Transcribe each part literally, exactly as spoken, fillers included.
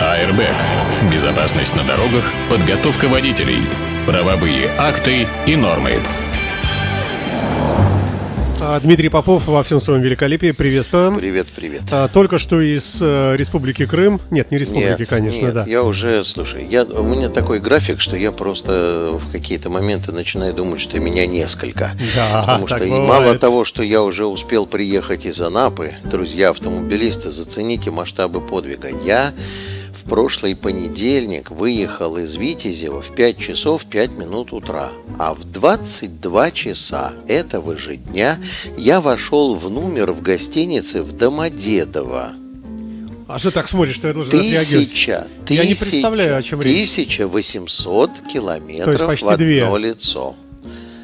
Airbag. Безопасность на дорогах, подготовка водителей, правовые акты и нормы. Дмитрий Попов во всем своем великолепии. Приветствуем. Привет, привет. Только что из Республики Крым. Нет, не Республики, нет, конечно, нет, да. Я уже, слушай, я, у меня такой график, что я просто в какие-то моменты начинаю думать, что меня несколько. Да, потому что мало того, что я уже успел приехать из Анапы, друзья автомобилисты, зацените масштабы подвига. Я в прошлый понедельник выехал из Витязева в пять часов пять минут утра, а в двадцать два часа этого же дня я вошел в номер в гостинице в Домодедово. А что так смотришь, что я должен отреагировать? Тысяча, я не представляю, о чем речь. тысяча восемьсот километров в одно лицо.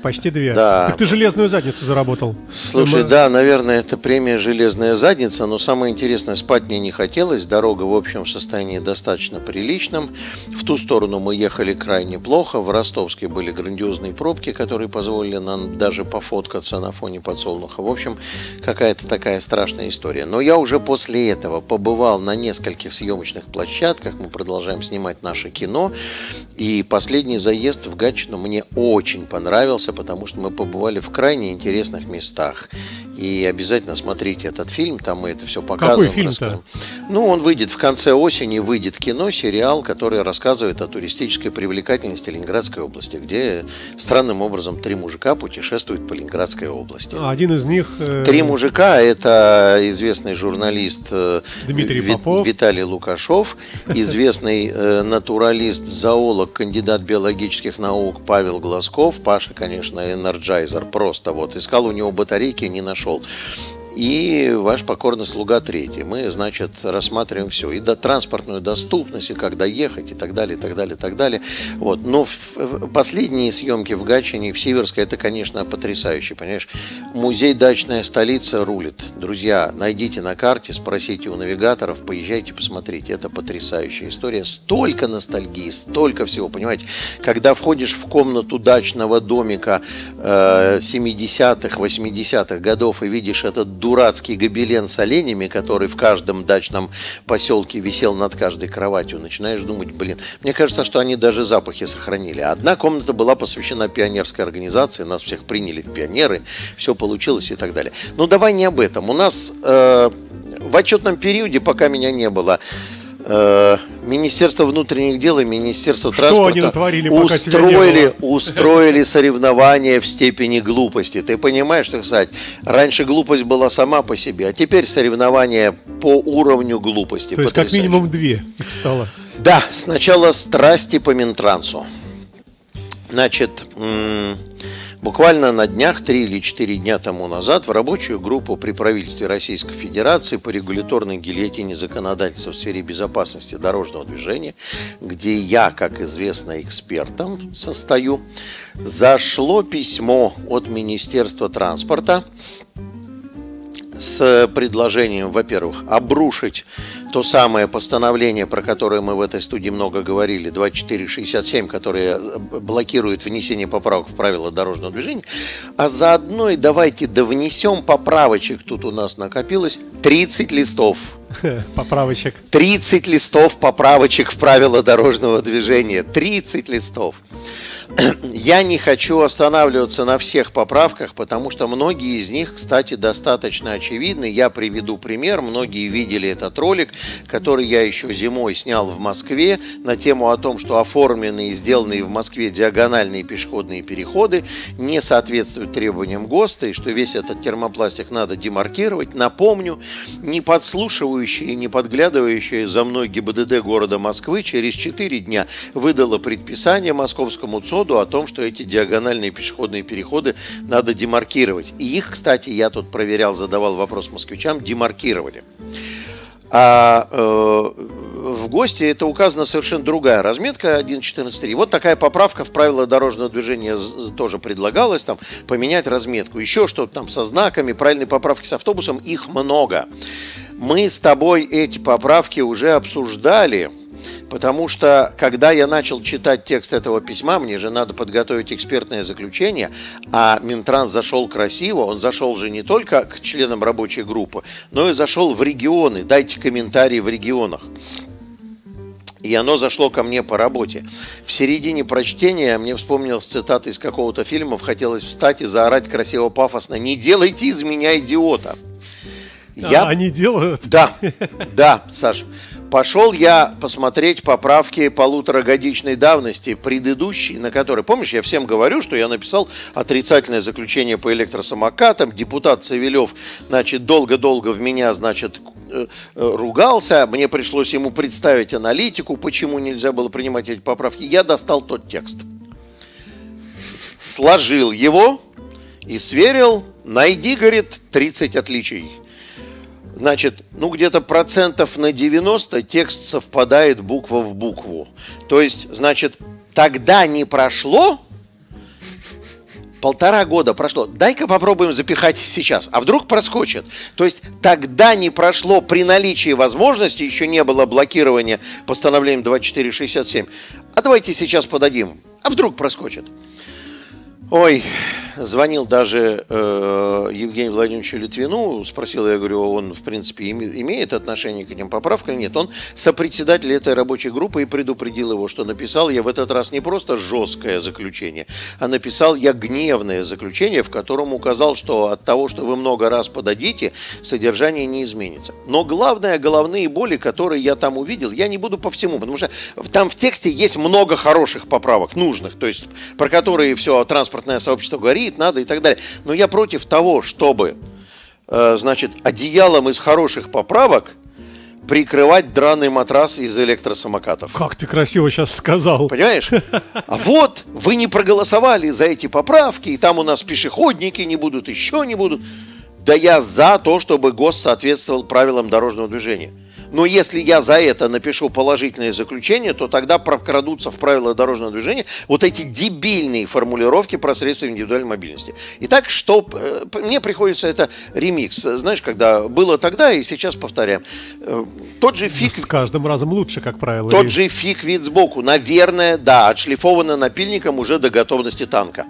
Почти две. Да. Так ты железную задницу заработал. Слушай, мы... да, наверное, это премия «Железная задница», но самое интересное, спать мне не хотелось. Дорога в общем состоянии достаточно приличном. В ту сторону мы ехали крайне плохо. В Ростовске были грандиозные пробки, которые позволили нам даже пофоткаться на фоне подсолнуха. В общем, какая-то такая страшная история. Но я уже после этого побывал на нескольких съемочных площадках. Мы продолжаем снимать наше кино. И последний заезд в Гатчину мне очень понравился, потому что мы побывали в крайне интересных местах. И обязательно смотрите этот фильм, там мы это все показываем. Какой фильм-то? Ну, он выйдет в конце осени, выйдет кино, сериал, который рассказывает о туристической привлекательности Ленинградской области, где странным образом три мужика путешествуют по Ленинградской области. А один из них... Э... Три мужика, это известный журналист Дмитрий Ви... Попов, Виталий Лукашев, известный э, натуралист, зоолог, кандидат биологических наук Павел Глазков, Паша, конечно, энерджайзер, просто вот искал у него батарейки, не нашел. И ваш покорный слуга третий. Мы, значит, рассматриваем все. И до транспортную доступность, и как доехать, и так далее, и так далее, и так далее. Вот. Но в, в последние съемки в Гатчине, в Северске, это, конечно, потрясающе. Понимаешь, музей «Дачная столица» рулит. Друзья, найдите на карте, спросите у навигаторов, поезжайте, посмотрите. Это потрясающая история. Столько ностальгии, столько всего, понимаете. Когда входишь в комнату дачного домика э, семидесятых, восьмидесятых годов и видишь этот дурацкий гобелен с оленями, который в каждом дачном поселке висел над каждой кроватью, начинаешь думать, блин, мне кажется, что они даже запахи сохранили. Одна комната была посвящена пионерской организации, нас всех приняли в пионеры, все получилось и так далее. Но давай не об этом. У нас э, в отчетном периоде, пока меня не было, Министерство внутренних дел и Министерство транспорта натворили, устроили, устроили соревнования в степени глупости. Ты понимаешь, так сказать, раньше глупость была сама по себе, а теперь соревнования по уровню глупости. То есть как минимум две их стало. Да, сначала страсти по Минтрансу. Значит, м- буквально на днях, три или четыре дня тому назад, в рабочую группу при правительстве Российской Федерации по регуляторной гильотине законодательства в сфере безопасности дорожного движения, где я, как известно, экспертом состою, зашло письмо от Министерства транспорта с предложением, во-первых, обрушить то самое постановление, про которое мы в этой студии много говорили, двадцать четыре шестьдесят семь, которое блокирует внесение поправок в правила дорожного движения, а заодно и давайте довнесем поправочек, тут у нас накопилось тридцать листов. Поправочек. тридцать листов поправочек в правила дорожного движения. тридцать листов. Я не хочу останавливаться на всех поправках, потому что многие из них, кстати, достаточно очевидны. Я приведу пример. Многие видели этот ролик, который я еще зимой снял в Москве на тему о том, что оформленные и сделанные в Москве диагональные пешеходные переходы не соответствуют требованиям ГОСТа и что весь этот термопластик надо демаркировать. Напомню, не подслушиваю и не подглядывающая за мной ГИБДД города Москвы через четыре дня выдала предписание московскому ЦОДу о том, что эти диагональные пешеходные переходы надо демаркировать. И их, кстати, я тут проверял, задавал вопрос москвичам, демаркировали. А э, в ГОСТе это указана совершенно другая разметка один точка четырнадцать точка три. Вот такая поправка в правила дорожного движения тоже предлагалась, там, поменять разметку. Еще что-то там со знаками, правильные поправки с автобусом, их много. Мы с тобой эти поправки уже обсуждали, потому что, когда я начал читать текст этого письма, мне же надо подготовить экспертное заключение, а Минтранс зашел красиво, он зашел же не только к членам рабочей группы, но и зашел в регионы. Дайте комментарии в регионах. И оно зашло ко мне по работе. В середине прочтения мне вспомнилась цитата из какого-то фильма. Хотелось встать и заорать красиво, пафосно: «Не делайте из меня идиота». Я... А, они делают? Да, да, Саша. Пошел я посмотреть поправки полуторагодичной давности, предыдущей, на которой, помнишь, я всем говорю, что я написал отрицательное заключение по электросамокатам, депутат Цивилев, значит, долго-долго в меня, значит, ругался, мне пришлось ему представить аналитику, почему нельзя было принимать эти поправки. Я достал тот текст, сложил его и сверил, найди, говорит, тридцать отличий. Значит, ну где-то процентов на девяносто текст совпадает буква в букву. То есть, значит, тогда не прошло, полтора года прошло. Дай-ка попробуем запихать сейчас, а вдруг проскочит. То есть, тогда не прошло при наличии возможности, еще не было блокирования постановлением двадцать четыре шестьдесят семь. А давайте сейчас подадим, а вдруг проскочит. Ой, звонил даже э, Евгению Владимировичу Литвину, спросил, я говорю, он, в принципе, имеет отношение к этим поправкам? Нет, он сопредседатель этой рабочей группы и предупредил его, что написал я в этот раз не просто жесткое заключение, а написал я гневное заключение, в котором указал, что от того, что вы много раз подадите, содержание не изменится. Но главное, головные боли, которые я там увидел, я не буду по всему, потому что там в тексте есть много хороших поправок, нужных, то есть про которые все транспорт сообщество горит, надо и так далее. Но я против того, чтобы, э, значит, одеялом из хороших поправок прикрывать драный матрас из электросамокатов. Как ты красиво сейчас сказал. Понимаешь? А вот вы не проголосовали за эти поправки, и там у нас пешеходники не будут, еще не будут. Да я за то, чтобы гос соответствовал правилам дорожного движения. Но если я за это напишу положительное заключение, то тогда прокрадутся в правила дорожного движения вот эти дебильные формулировки про средства индивидуальной мобильности. Итак, что мне приходится это ремикс. Знаешь, когда было тогда и сейчас повторяем. Тот же фиг... С каждым разом лучше, как правило. Тот же фиг вид сбоку. Наверное, да, отшлифовано напильником уже до готовности танка.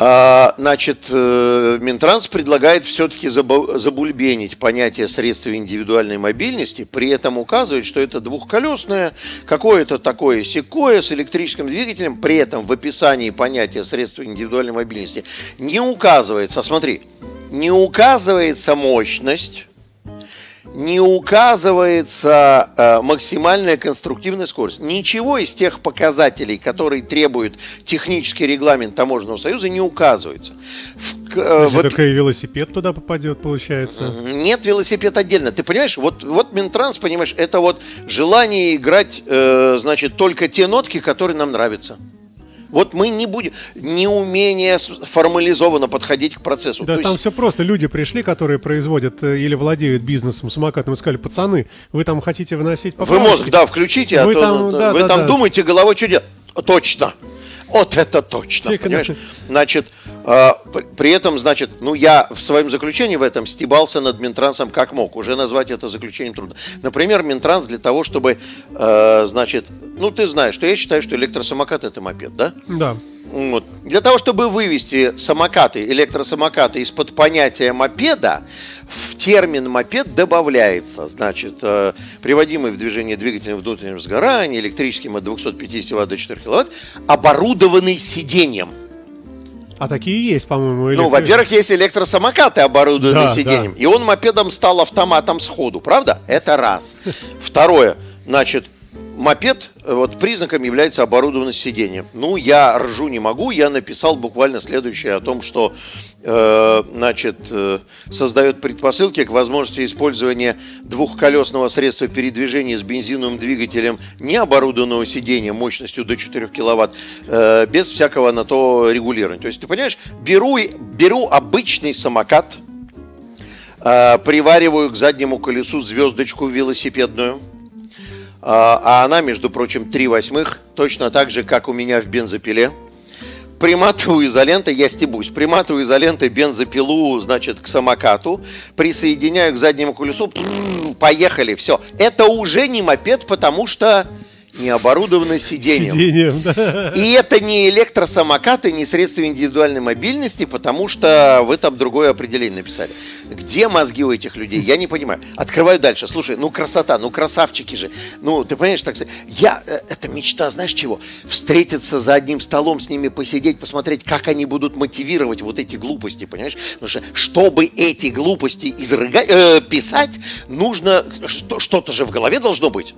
Значит, Минтранс предлагает все-таки забульбенить понятие средства индивидуальной мобильности, при этом указывает, что это двухколесное, какое-то такое сякое с электрическим двигателем, при этом в описании понятия средства индивидуальной мобильности не указывается, смотри, не указывается мощность, не указывается э, максимальная конструктивная скорость. Ничего из тех показателей, которые требует технический регламент Таможенного союза, не указывается. В, э, Значит, в... и велосипед туда попадет, получается? Нет, велосипед отдельно. Ты понимаешь, вот, вот Минтранс, понимаешь, это вот желание играть, э, значит, только те нотки, которые нам нравятся. Вот мы не будем... Неумение формализованно подходить к процессу. Да, то там есть... все просто. Люди пришли, которые производят или владеют бизнесом самокатным, и сказали, пацаны, вы там хотите выносить поправки? Вы мозг, да, включите, вы а там, то, да, вы да, там да. думаете головой, что делать. Точно. Вот это точно, Тихо, понимаешь? Значит, э, при этом, значит, ну я в своем заключении в этом стебался над Минтрансом как мог. Уже назвать это заключением трудно. Например, Минтранс для того, чтобы, э, значит, ну ты знаешь, что я считаю, что электросамокат – это мопед, да? Да. Вот. Для того, чтобы вывести самокаты, электросамокаты из-под понятия мопеда, в термин мопед добавляется, значит, э, приводимый в движение двигателем внутреннего сгорания, электрическим от двухсот пятидесяти ватт до четырёх киловатт, оборудованный сиденьем. А такие есть, по-моему, электро... Ну, во-первых, есть электросамокаты, оборудованные да, сиденьем, да. И он мопедом стал автоматом сходу, правда? Это раз. Второе, значит, мопед, вот признаком является оборудованность сиденья. Ну, я ржу не могу, я написал буквально следующее о том, что, э, значит, э, создает предпосылки к возможности использования двухколесного средства передвижения с бензиновым двигателем, не оборудованного сиденья мощностью до четырёх киловатт, э, без всякого на то регулирования. То есть, ты понимаешь, беру, беру обычный самокат, э, привариваю к заднему колесу звездочку велосипедную, а она, между прочим, три восьмых, точно так же, как у меня в бензопиле. Приматываю изолентой, я стебусь, приматываю изолентой бензопилу, значит, к самокату, присоединяю к заднему колесу, прррр, поехали, все. Это уже не мопед, потому что не оборудованы сиденьем. сиденьем да. И это не электросамокаты, не средства индивидуальной мобильности, потому что вы там другое определение написали. Где мозги у этих людей, я не понимаю. Открываю дальше. Слушай, ну красота, ну красавчики же. Ну, ты понимаешь, так сказать, я, это мечта, знаешь чего? Встретиться за одним столом с ними, посидеть, посмотреть, как они будут мотивировать вот эти глупости, понимаешь? Потому что, чтобы эти глупости изрыга... э, писать, нужно, что-то же в голове должно быть.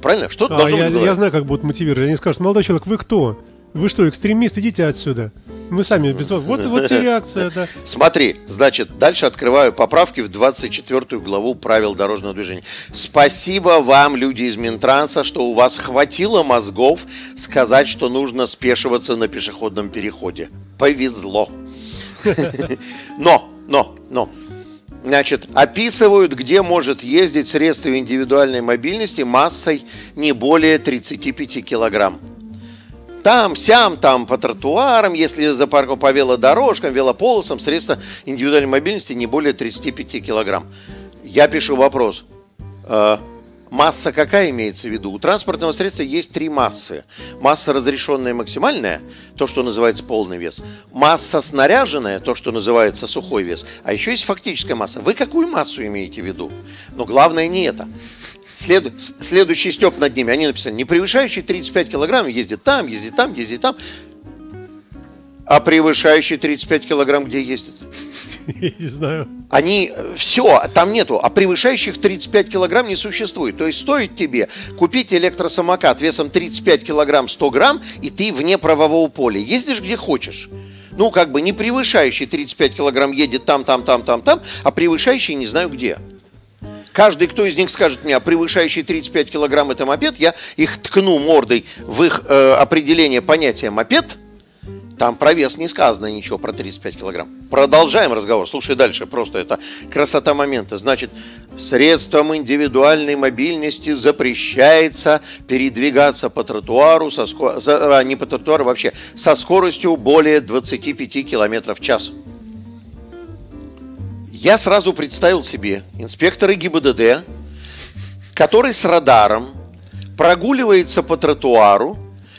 Правильно? Что-то а, должно я, быть. Я знаю, как будут мотивировать. Они скажут: молодой человек, вы кто? Вы что, экстремист? Идите отсюда. Мы сами без вас. Вот, вот тебе реакция. Да. Смотри, значит, дальше открываю поправки в двадцать четвёртую главу правил дорожного движения. Спасибо вам, люди из Минтранса, что у вас хватило мозгов сказать, что нужно спешиваться на пешеходном переходе. Повезло. Но, но, но. Значит, описывают, где может ездить средство индивидуальной мобильности массой не более тридцать пять килограмм. Там, сям, там, по тротуарам, если за парком, по велодорожкам, велополосам, средства индивидуальной мобильности не более тридцать пять килограмм. Я пишу вопрос. Э, масса какая имеется в виду? У транспортного средства есть три массы. Масса разрешенная максимальная, то, что называется полный вес. Масса снаряженная, то, что называется сухой вес. А еще есть фактическая масса. Вы какую массу имеете в виду? Но главное не это. След... Следующий стёб над ними. Они написали: не превышающий тридцать пять килограмм ездит там, ездит там, ездит там. А превышающий тридцать пять килограмм где ездит? Я не знаю. Они, все, там нету. А превышающих тридцать пять килограмм не существует. То есть стоит тебе купить электросамокат весом тридцать пять килограмм, сто грамм, и ты вне правового поля. Ездишь где хочешь. Ну, как бы не превышающий тридцать пять килограмм едет там, там, там, там, там, а превышающий не знаю где. Каждый, кто из них скажет мне, превышающий тридцать пять килограмм это мопед, я их ткну мордой в их э, определение понятия мопед. Там про вес не сказано ничего, про тридцать пять килограмм. Продолжаем разговор. Слушай дальше, просто это красота момента. Значит, средством индивидуальной мобильности запрещается передвигаться по тротуару, со ско... за... а, не по тротуару вообще, со скоростью более двадцать пять километров в час. Я сразу представил себе инспектора ГИБДД, который с радаром прогуливается по тротуару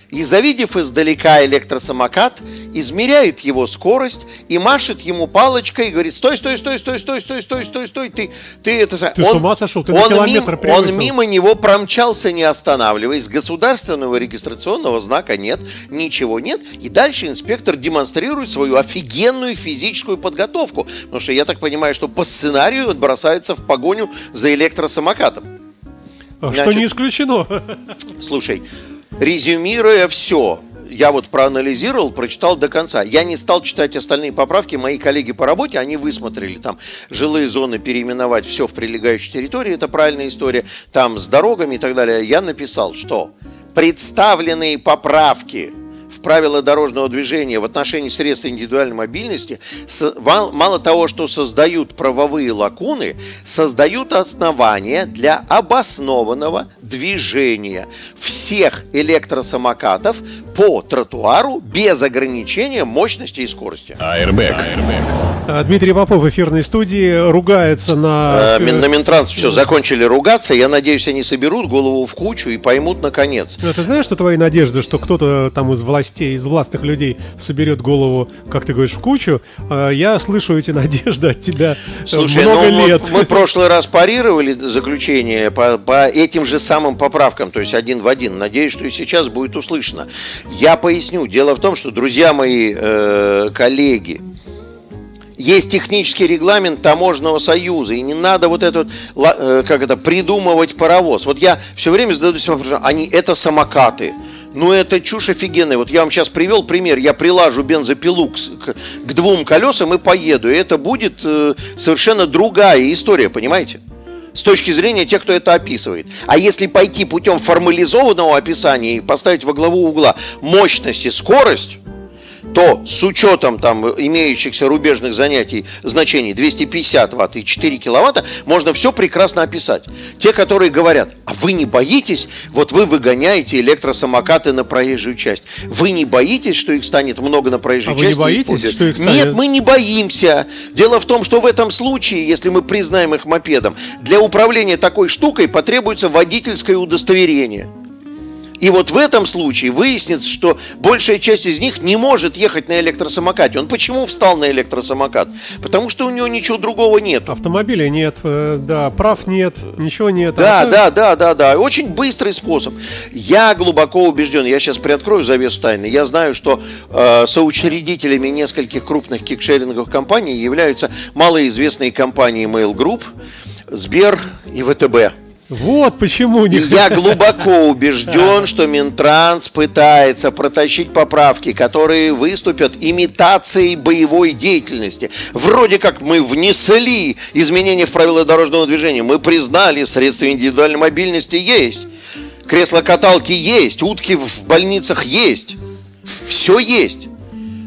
и, завидев издалека электросамокат, измеряет его скорость и машет ему палочкой и говорит: стой, стой, стой, стой, стой, стой, стой, стой, стой, ты, ты это... Ты он, с ума сошел? Ты на километр превысил. Он мимо него промчался, не останавливаясь. Государственного регистрационного знака нет, ничего нет. И дальше инспектор демонстрирует свою офигенную физическую подготовку. Потому что я так понимаю, что по сценарию он бросается в погоню за электросамокатом. Значит, что не исключено. Слушай, резюмируя все, я вот проанализировал, прочитал до конца. Я не стал читать остальные поправки. Мои коллеги по работе, они высмотрели там жилые зоны переименовать все в прилегающей территории. Это правильная история. Там с дорогами и так далее. Я написал, что представленные поправки в правила дорожного движения в отношении средств индивидуальной мобильности мало того, что создают правовые лакуны, создают основания для обоснованного движения всех электросамокатов по тротуару без ограничения мощности и скорости. Airbag. Airbag. Дмитрий Попов в эфирной студии ругается на... Э, на Минтранс все, закончили ругаться. Я надеюсь, они соберут голову в кучу и поймут наконец. Но ты знаешь, что твои надежды, что кто-то там из властей, из властных людей соберет голову, как ты говоришь, в кучу? Я слышу эти надежды от тебя. Слушай, много ну, лет. Мы в прошлый раз парировали заключение по, по этим же самым поправкам, то есть один в один. Надеюсь, что и сейчас будет услышано. Я поясню. Дело в том, что, друзья мои, э, коллеги, есть технический регламент Таможенного союза, и не надо вот это, вот, э, как это, придумывать паровоз. Вот я все время задаюсь вопросом, они это самокаты. Ну, это чушь офигенная. Вот я вам сейчас привел пример. Я прилажу бензопилу к, к, к двум колесам и поеду. И это будет э, совершенно другая история, понимаете? С точки зрения тех, кто это описывает. А если пойти путем формализованного описания и поставить во главу угла мощность и скорость, то с учетом там имеющихся рубежных занятий значений двести пятьдесят ватт и четыре киловатта можно все прекрасно описать. Те, которые говорят: а вы не боитесь, вот вы выгоняете электросамокаты на проезжую часть, вы не боитесь, что их станет много на проезжей а части? Вы не боитесь, что их станет? Нет, мы не боимся. Дело в том, что в этом случае, если мы признаем их мопедом, для управления такой штукой потребуется водительское удостоверение. И вот в этом случае выяснится, что большая часть из них не может ехать на электросамокате. Он почему встал на электросамокат? Потому что у него ничего другого нет. Автомобиля нет, да, прав нет, ничего нет. Да, а да, это... да, да, да, да. Очень быстрый способ. Я глубоко убежден, я сейчас приоткрою завесу тайны. Я знаю, что э, соучредителями нескольких крупных кикшеринговых компаний являются малоизвестные компании Mail.ру Group, Сбер и ВТБ. Вот почему не... Я глубоко убежден, что Минтранс пытается протащить поправки, которые выступят имитацией боевой деятельности. Вроде как мы внесли изменения в правила дорожного движения, мы признали, средства индивидуальной мобильности есть, кресло-каталки есть, утки в больницах есть, все есть.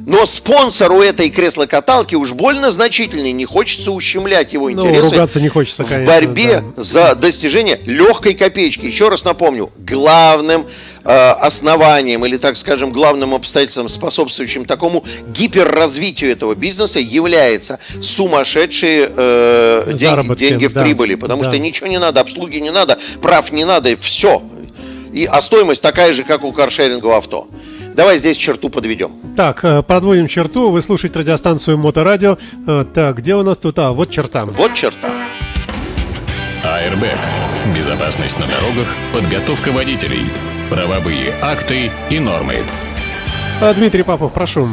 Но спонсору этой кресло-каталки уж больно значительный, не хочется ущемлять его интересы. Ну, ругаться не хочется, конечно, в борьбе да. за достижение легкой копеечки. Еще раз напомню, главным э, основанием или, так скажем, главным обстоятельством, способствующим такому гиперразвитию этого бизнеса, является сумасшедшие э, деньги, деньги в да. прибыли. Потому да. что ничего не надо, обслуги не надо, прав не надо, и все. И, а стоимость такая же, как у каршерингового авто. Давай здесь черту подведем. Так, подводим черту. Вы слушаете радиостанцию Моторадио. Так, где у нас тут? А, вот черта. Вот черта. Airbag. Безопасность на дорогах, подготовка водителей, правовые акты и нормы. А, Дмитрий Попов, прошу.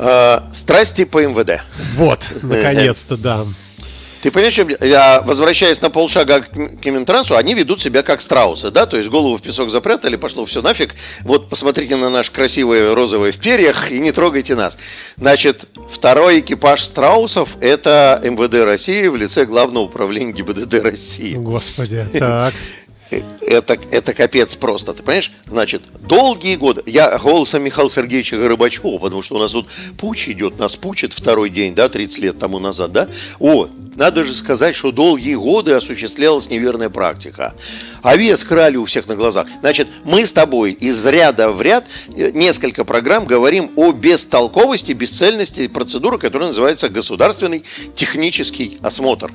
А, страсти по эм вэ дэ. Вот, наконец-то, да. Ты понимаешь, я, возвращаясь на полшага к Минтрансу, они ведут себя как страусы, да, то есть голову в песок запрятали, пошло все нафиг, вот посмотрите на наш красивый розовый в перьях и не трогайте нас. Значит, второй экипаж страусов — это эм вэ дэ России в лице Главного управления ГИБДД России. Господи, так... Это, это капец просто, ты понимаешь? Значит, долгие годы. Я голосом Михаила Сергеевича Горбачева, потому что у нас тут путч идет, нас пучит второй день, да, тридцать лет тому назад, да. О, надо же сказать, что долгие годы осуществлялась неверная практика. Овец крали у всех на глазах. Значит, мы с тобой из ряда в ряд несколько программ говорим о бестолковости, бесцельности процедуры, которая называется государственный технический осмотр.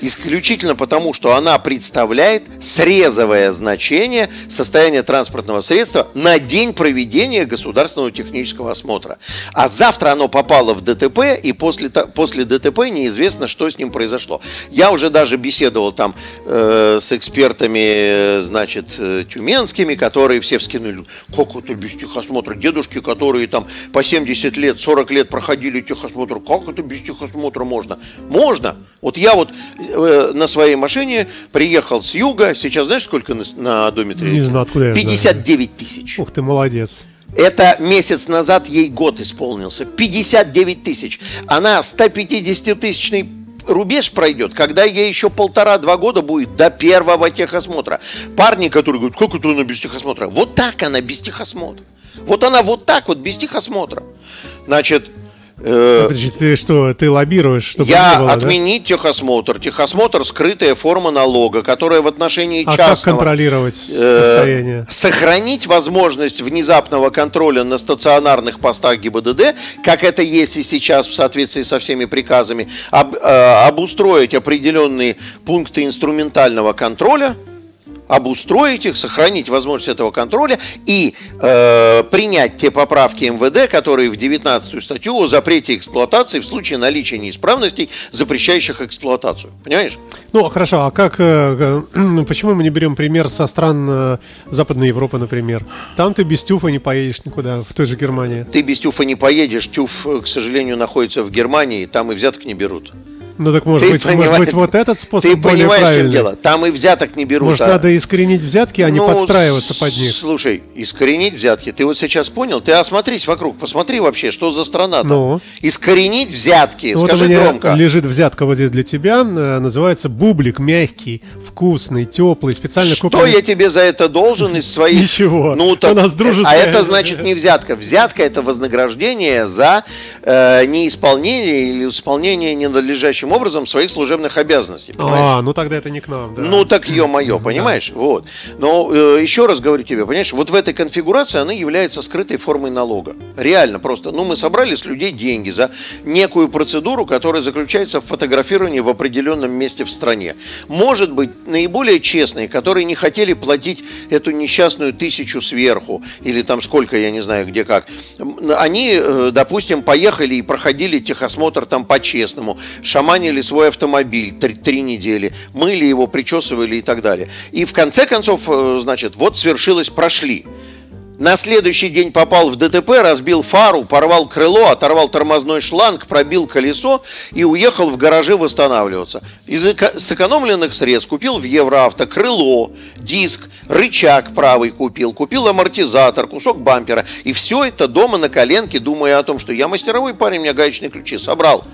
Исключительно потому, что она представляет срез значение состояния транспортного средства на день проведения государственного технического осмотра. А завтра оно попало в дэ тэ пэ, и после, после дэ тэ пэ неизвестно, что с ним произошло. Я уже даже беседовал там э, с экспертами, значит, тюменскими, которые все вскинули: как это без техосмотра? Дедушки, которые там по семьдесят лет, сорок лет проходили техосмотр, как это без техосмотра можно? Можно! Вот я вот э, на своей машине приехал с юга, сейчас, знаешь, сколько на, на одометре? Не знаю, откуда я пятьдесят девять тысяч. Ух ты, молодец. Это месяц назад ей год исполнился. пятьдесят девять тысяч. Она сто пятьдесят тысячный рубеж пройдет, когда ей еще полтора-два года будет до первого техосмотра. Парни, которые говорят: как это она без техосмотра? Вот так она без техосмотра. Вот она вот так вот без техосмотра. Значит... Э, ты что, ты лоббируешь, чтобы я было, отменить да? техосмотр. Техосмотр — скрытая форма налога, которая в отношении частного. А как контролировать состояние? Э, сохранить возможность внезапного контроля на стационарных постах ГИБДД, как это есть и сейчас в соответствии со всеми приказами, об, э, обустроить определенные пункты инструментального контроля, обустроить их, сохранить возможность этого контроля и э, принять те поправки эм вэ дэ, которые в девятнадцатую статью о запрете эксплуатации в случае наличия неисправностей, запрещающих эксплуатацию. Понимаешь? Ну, хорошо, а как, э, э, почему мы не берем пример со стран э, Западной Европы, например? Там ты без тюфа не поедешь никуда, в той же Германии. Ты без тюфа не поедешь, тюф, к сожалению, находится в Германии, там и взяток не берут. Ну так может быть, может быть, вот этот способ более правильный. Ты понимаешь, в чем дело? Там и взяток не берут. Может, а... надо искоренить взятки, а ну, не подстраиваться с... под них. Слушай, искоренить взятки. Ты вот сейчас понял? Ты осмотрись вокруг, посмотри вообще, что за страна там. Ну. Искоренить взятки, ну, скажи вот у меня громко. Лежит взятка вот здесь для тебя, называется бублик, мягкий, вкусный, теплый, специально купленный. Что я тебе за это должен из своих? Ничего. Ну так. У нас дружеская. А это значит не взятка. Взятка — это вознаграждение за э, неисполнение или исполнение ненадлежащего соответствующим образом своих служебных обязанностей. Понимаешь? А, ну тогда это не к нам, да. Ну так ё-моё, понимаешь? Да. Вот. Но э, еще раз говорю тебе, понимаешь, вот в этой конфигурации она является скрытой формой налога. Реально просто. Ну мы собрали с людей деньги за некую процедуру, которая заключается в фотографировании в определенном месте в стране. Может быть, наиболее честные, которые не хотели платить эту несчастную тысячу сверху, или там сколько, я не знаю, где как, они, допустим, поехали и проходили техосмотр там по-честному, шаманили свой автомобиль три, три недели, мыли его, причесывали и так далее. И в конце концов, значит, вот свершилось, прошли. На следующий день попал в ДТП, разбил фару, порвал крыло, оторвал тормозной шланг, пробил колесо и уехал в гаражи восстанавливаться. Из сэкономленных средств купил в Евроавто крыло, диск, рычаг правый купил, купил амортизатор, кусок бампера. И все это дома на коленке, думая о том, что я мастеровой парень, у меня гаечные ключи, собрал.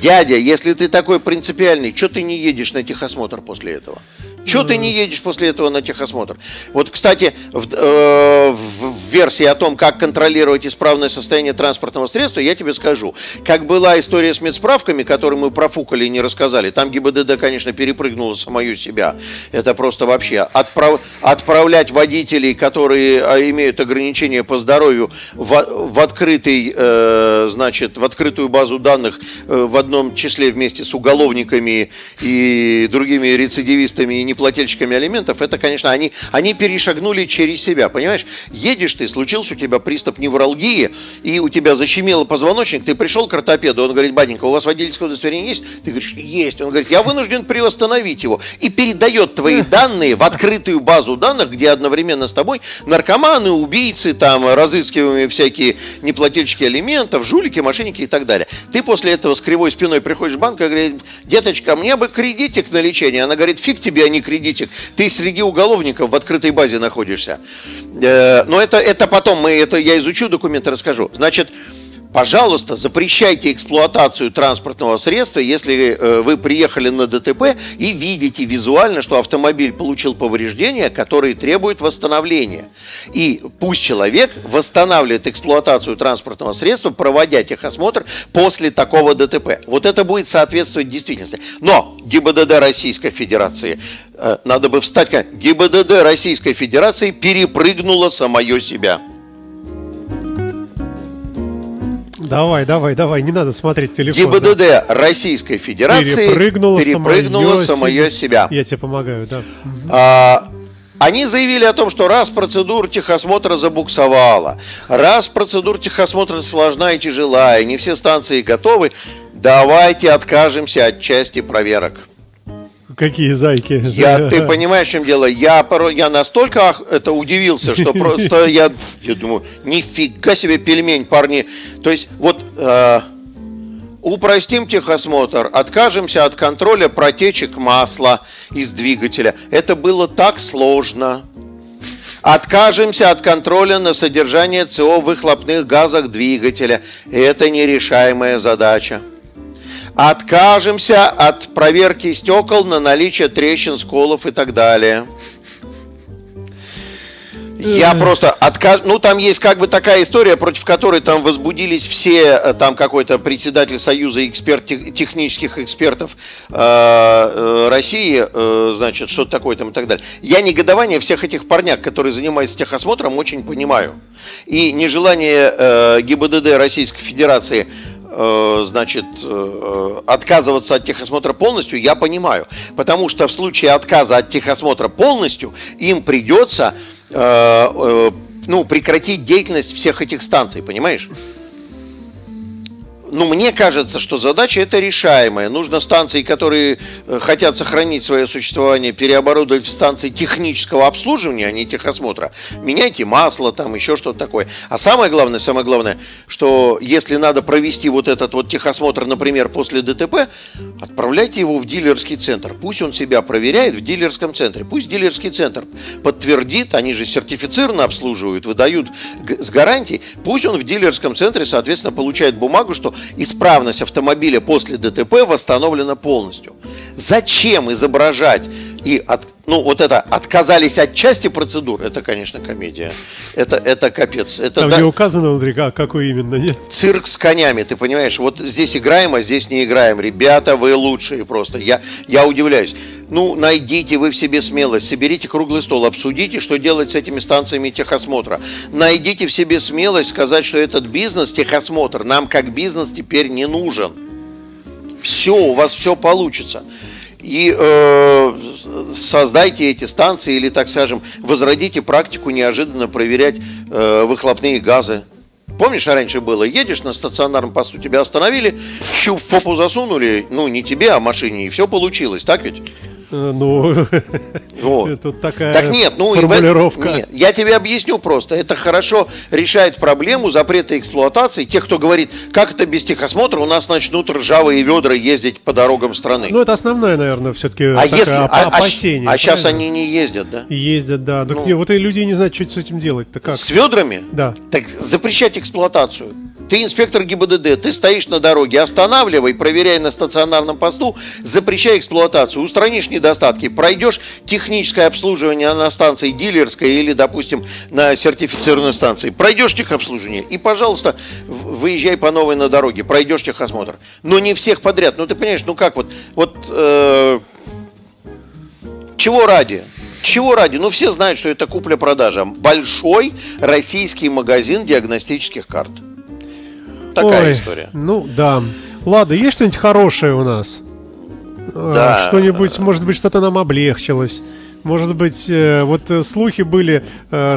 Дядя, если ты такой принципиальный, что ты не едешь на техосмотр после этого? Чего ты не едешь после этого на техосмотр? Вот, кстати, в, э, в версии о том, как контролировать исправное состояние транспортного средства, я тебе скажу. Как была история с медсправками, которую мы профукали и не рассказали, там ГИБДД, конечно, перепрыгнула самую себя. Это просто вообще отправ, отправлять водителей, которые имеют ограничения по здоровью, в, в, открытый, э, значит, в открытую базу данных, э, в одном числе вместе с уголовниками и другими рецидивистами и неплательщиками алиментов, это, конечно, они, они перешагнули через себя, понимаешь? Едешь ты, случился у тебя приступ невралгии, и у тебя защемило позвоночник, ты пришел к ортопеду, он говорит: батенька, у вас водительское удостоверение есть? Ты говоришь: есть. Он говорит: я вынужден приостановить его. И передает твои данные в открытую базу данных, где одновременно с тобой наркоманы, убийцы, там, разыскиваемые всякие неплательщики алиментов, жулики, мошенники и так далее. Ты после этого с кривой спиной приходишь в банк и говорит: деточка, мне бы кредитик на лечение. Она говорит: фиг тебе, а не кредитик. Ты среди уголовников в открытой базе находишься. Но это, это потом, мы, это, я изучу документы, расскажу. Значит, пожалуйста, запрещайте эксплуатацию транспортного средства, если вы приехали на ДТП и видите визуально, что автомобиль получил повреждения, которые требуют восстановления. И пусть человек восстанавливает эксплуатацию транспортного средства, проводя техосмотр после такого ДТП. Вот это будет соответствовать действительности. Но ГИБДД Российской Федерации, надо бы встать, ГИБДД Российской Федерации перепрыгнула самое себя. Давай, давай, давай, не надо смотреть телефон. ГИБДД да. Российской Федерации перепрыгнула, перепрыгнула самое себя. себя. Я тебе помогаю, да. А, они заявили о том, что раз процедура техосмотра забуксовала, раз процедура техосмотра сложна и тяжела, и не все станции готовы, давайте откажемся от части проверок. Какие зайки? Я, ты понимаешь, в чем дело? Я, порой, я настолько это удивился, что просто я, я думаю, нифига себе пельмень, парни. То есть вот э, упростим техосмотр, откажемся от контроля протечек масла из двигателя. Это было так сложно. Откажемся от контроля на содержание СО в выхлопных газах двигателя. Это нерешаемая задача. Откажемся от проверки стекол на наличие трещин, сколов и так далее. Я просто откажу. Ну, там есть как бы такая история, против которой там возбудились все, там какой-то председатель Союза эксперт, технических экспертов э, России, э, значит, что-то такое там и так далее. Я негодование всех этих парняк, которые занимаются техосмотром, очень понимаю. И нежелание э, ГИБДД Российской Федерации, значит, отказываться от техосмотра полностью, я понимаю. Потому что в случае отказа от техосмотра полностью им придется ну, прекратить деятельность всех этих станций, понимаешь? Ну, мне кажется, что задача эта решаемая. Нужно станции, которые хотят сохранить свое существование, переоборудовать в станции технического обслуживания, а не техосмотра. Меняйте масло, там еще что-то такое. А самое главное, самое главное, что если надо провести вот этот вот техосмотр, например, после ДТП, отправляйте его в дилерский центр. Пусть он себя проверяет в дилерском центре. Пусть дилерский центр подтвердит, они же сертифицированно обслуживают, выдают с гарантией. Пусть он в дилерском центре, соответственно, получает бумагу, что исправность автомобиля после ДТП восстановлена полностью. Зачем изображать и от, ну вот это отказались от части процедур, это, конечно, комедия. Это, это капец. Это, там да, не указано внутри, какой именно, нет? Цирк с конями, ты понимаешь, вот здесь играем, а здесь не играем. Ребята, вы лучшие просто. Я, я удивляюсь. Ну, найдите вы в себе смелость, соберите круглый стол, обсудите, что делать с этими станциями техосмотра. Найдите в себе смелость сказать, что этот бизнес, техосмотр, нам как бизнес теперь не нужен. Все, у вас все получится. И э, создайте эти станции или, так скажем, возродите практику неожиданно проверять э, выхлопные газы. Помнишь, раньше было, едешь на стационарном посту, тебя остановили, щуп в попу засунули, ну не тебе, а машине, и все получилось, так ведь? Ну, вот. Это такая так нет, ну, формулировка. Нет, я тебе объясню просто. Это хорошо решает проблему запрета эксплуатации. Тех, кто говорит, как это без техосмотра, у нас начнут ржавые ведра ездить по дорогам страны. Ну, это основное, наверное, все-таки а если, оп- а, опасение. А, а сейчас они не ездят, да? Ездят, да. Так ну, не, вот и люди не знают, что с этим делать-то как. С ведрами? Да. Так запрещать эксплуатацию. Ты инспектор ГИБДД, ты стоишь на дороге, останавливай, проверяй на стационарном посту, запрещай эксплуатацию, устранишь недостатки, пройдешь техническое обслуживание на станции дилерской или, допустим, на сертифицированной станции, пройдешь техобслуживание и, пожалуйста, выезжай по новой на дороге, пройдешь техосмотр. Но не всех подряд, ну ты понимаешь, ну как вот, вот э, чего ради? Чего ради? Ну все знают, что это купля-продажа, большой российский магазин диагностических карт. Такая Ой, история. Ну да. Ладно, есть что-нибудь хорошее у нас? Да. Что-нибудь, может быть, что-то нам облегчилось. Может быть, вот слухи были,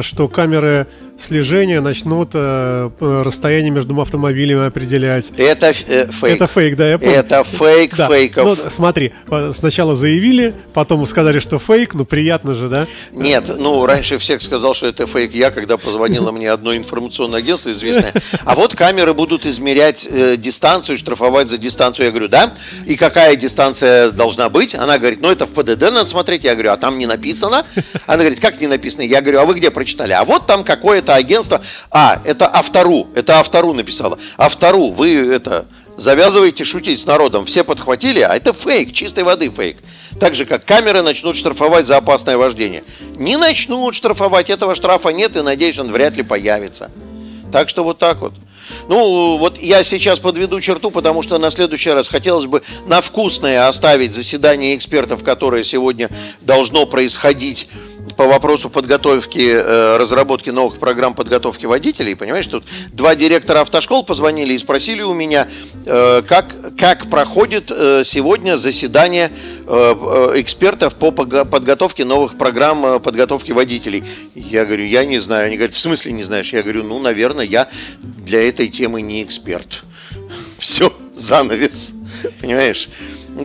что камеры слежения начнут расстояние между автомобилями определять. Это э, фейк. Это фейк, да, я помню. Это фейк, да. Фейков. Ну, смотри, сначала заявили, потом сказали, что фейк, ну приятно же, да? Нет, ну раньше всех сказал, что это фейк. Я, когда позвонило мне одно информационное агентство известное, а вот камеры будут измерять э, дистанцию, штрафовать за дистанцию. Я говорю, да? И какая дистанция должна быть? Она говорит, ну это в ПДД надо смотреть. Я говорю, а там не написано. Она говорит, как не написано? Я говорю, а вы где прочитали? А вот там какое-то агентство. А, это Автору. Это Автору написала. Автору, вы это завязываете шутить с народом. Все подхватили, а это фейк, чистой воды фейк. Так же, как камеры начнут штрафовать за опасное вождение. Не начнут штрафовать, этого штрафа нет, и, надеюсь, он вряд ли появится. Так что вот так вот. Ну, вот я сейчас подведу черту, потому что на следующий раз хотелось бы на вкусное оставить заседание экспертов, которое сегодня должно происходить по вопросу подготовки, разработки новых программ подготовки водителей. Понимаешь, тут два директора автошкол позвонили и спросили у меня, как, как проходит сегодня заседание экспертов по подготовке новых программ подготовки водителей. Я говорю, я не знаю. Они говорят, в смысле не знаешь? Я говорю, ну, наверное, я для этой темы не эксперт. Все, занавес, понимаешь?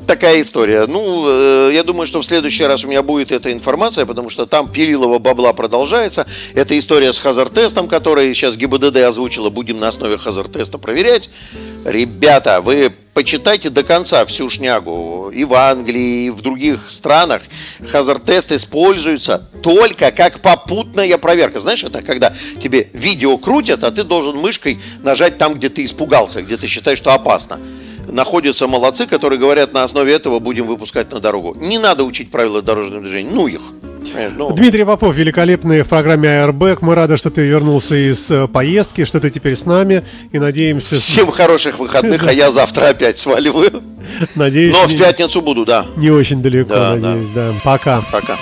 Такая история. Ну, э, я думаю, что в следующий раз у меня будет эта информация, потому что там пилилово бабла продолжается. Это история с Хазард-тестом, который сейчас ГИБДД озвучила. Будем на основе Хазард-теста проверять. Ребята, вы почитайте до конца всю шнягу. И в Англии, и в других странах Хазард-тест используется только как попутная проверка. Знаешь, это когда тебе видео крутят, а ты должен мышкой нажать там, где ты испугался, где ты считаешь, что опасно. Находятся молодцы, которые говорят, на основе этого будем выпускать на дорогу. Не надо учить правила дорожного движения, ну их. Ну. Дмитрий Попов, великолепный в программе Airbag. Мы рады, что ты вернулся из поездки, что ты теперь с нами. И надеемся... Всем хороших выходных, а я завтра опять сваливаю. Надеюсь. Но в пятницу буду, да. Не очень далеко, надеюсь, да. Пока. Пока.